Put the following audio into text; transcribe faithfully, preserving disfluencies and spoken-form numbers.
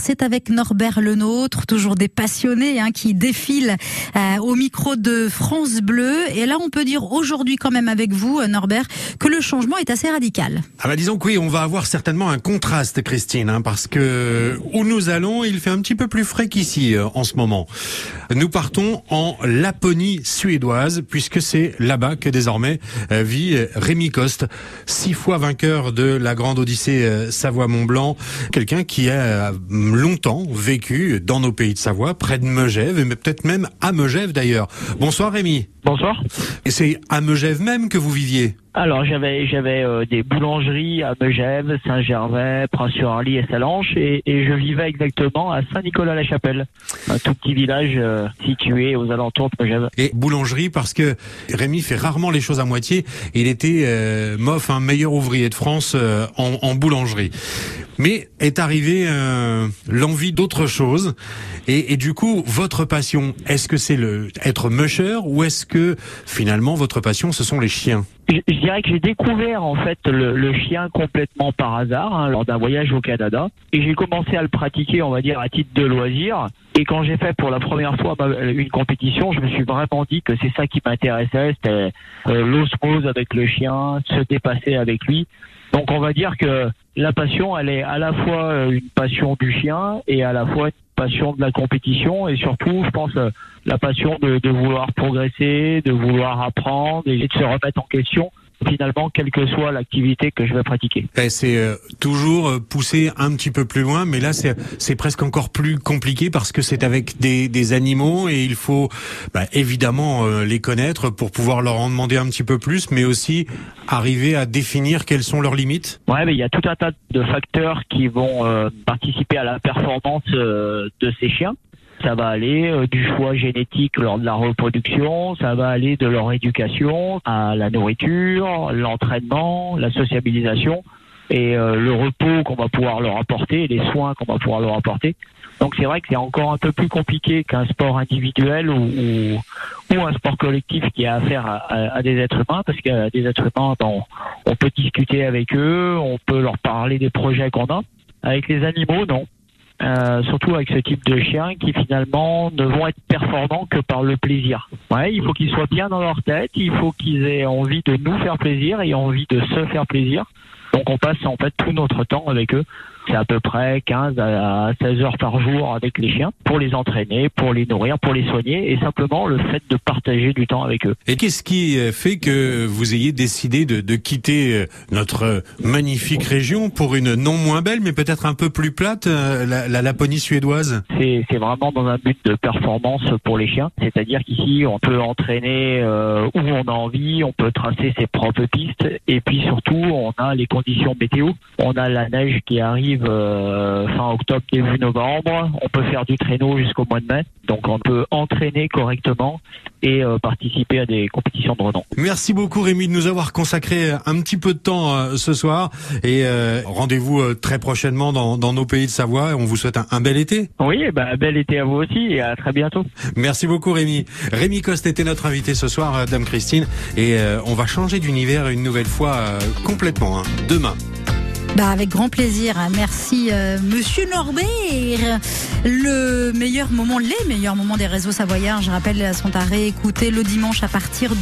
C'est avec Norbert Lenôtre, toujours des passionnés hein, qui défilent euh, au micro de France Bleu. Et là, on peut dire aujourd'hui quand même avec vous, Norbert, que le changement est assez radical. Ah bah disons que oui, on va avoir certainement un contraste, Christine, hein, parce que où nous allons, il fait un petit peu plus frais qu'ici euh, en ce moment. Nous partons en Laponie suédoise, puisque c'est là-bas que désormais euh, vit Rémi Coste, six fois vainqueur de la grande Odyssée euh, Savoie Mont-Blanc, quelqu'un qui a longtemps vécu dans nos pays de Savoie, près de Megève, et peut-être même à Megève d'ailleurs. Bonsoir Rémi. Bonsoir. Et c'est à Megève même que vous viviez? Alors j'avais j'avais euh, des boulangeries à Megève, Saint-Gervais, Praz-sur-Arly et Sallanches, et, et je vivais exactement à Saint-Nicolas-la-Chapelle, un tout petit village euh, situé aux alentours de Megève. Et boulangerie parce que Rémi fait rarement les choses à moitié. Il était euh, M O F, un hein, meilleur ouvrier de France euh, en, en boulangerie. Mais est arrivée euh, l'envie d'autre chose, et, et du coup votre passion, est-ce que c'est le être meucheur ou est-ce que finalement votre passion ce sont les chiens? Je, je dirais que j'ai découvert en fait le, le chien complètement par hasard hein, lors d'un voyage au Canada, et j'ai commencé à le pratiquer, on va dire, à titre de loisir. Et quand j'ai fait pour la première fois bah, une compétition, je me suis vraiment dit que c'est ça qui m'intéressait, c'était euh, l'osmose avec le chien, se dépasser avec lui. Donc on va dire que la passion, elle est à la fois une passion du chien et à la fois une passion de la compétition, et surtout, je pense, la passion de, de vouloir progresser, de vouloir apprendre et de se remettre en question, finalement, quelle que soit l'activité que je vais pratiquer. Et c'est euh, toujours poussé un petit peu plus loin, mais là, c'est, c'est presque encore plus compliqué parce que c'est avec des, des animaux, et il faut bah, évidemment euh, les connaître pour pouvoir leur en demander un petit peu plus, mais aussi arriver à définir quelles sont leurs limites. Ouais, mais il y a tout un tas de facteurs qui vont euh, participer à la performance euh, de ces chiens. Ça va aller euh, du choix génétique lors de la reproduction, ça va aller de leur éducation à la nourriture, l'entraînement, la sociabilisation et euh, le repos qu'on va pouvoir leur apporter, les soins qu'on va pouvoir leur apporter. Donc c'est vrai que c'est encore un peu plus compliqué qu'un sport individuel ou, ou, ou un sport collectif qui a affaire à, à, à des êtres humains, parce qu'à des êtres humains, ben, on, on peut discuter avec eux, on peut leur parler des projets qu'on a. Avec les animaux, non. Euh, surtout avec ce type de chiens qui finalement ne vont être performants que par le plaisir. Ouais, il faut qu'ils soient bien dans leur tête, il faut qu'ils aient envie de nous faire plaisir et envie de se faire plaisir. Donc on passe en fait tout notre temps avec eux. C'est à peu près quinze à seize heures par jour avec les chiens, pour les entraîner, pour les nourrir, pour les soigner, et simplement le fait de partager du temps avec eux. Et qu'est-ce qui fait que vous ayez décidé de, de quitter notre magnifique région pour une non moins belle, mais peut-être un peu plus plate, la, la Laponie suédoise? C'est, c'est vraiment dans un but de performance pour les chiens, c'est-à-dire qu'ici on peut entraîner euh, où on a envie, on peut tracer ses propres pistes, et puis surtout on a les conditions météo, on a la neige qui arrive Euh, fin octobre, début novembre. On peut faire du traîneau jusqu'au mois de mai. Donc on peut entraîner correctement et euh, participer à des compétitions de renom. Merci beaucoup Rémi de nous avoir consacré un petit peu de temps euh, ce soir. Et euh, rendez-vous euh, très prochainement dans, dans nos pays de Savoie. Et on vous souhaite un, un bel été. Oui, bah, bel été à vous aussi, et à très bientôt. Merci beaucoup Rémi. Rémi Coste était notre invité ce soir, euh, Dame Christine. Et euh, on va changer d'univers une nouvelle fois euh, complètement hein, demain. Bah avec grand plaisir, merci euh, Monsieur Norbert. Le meilleur moment, les meilleurs moments des réseaux savoyards, je rappelle, sont à réécouter le dimanche à partir de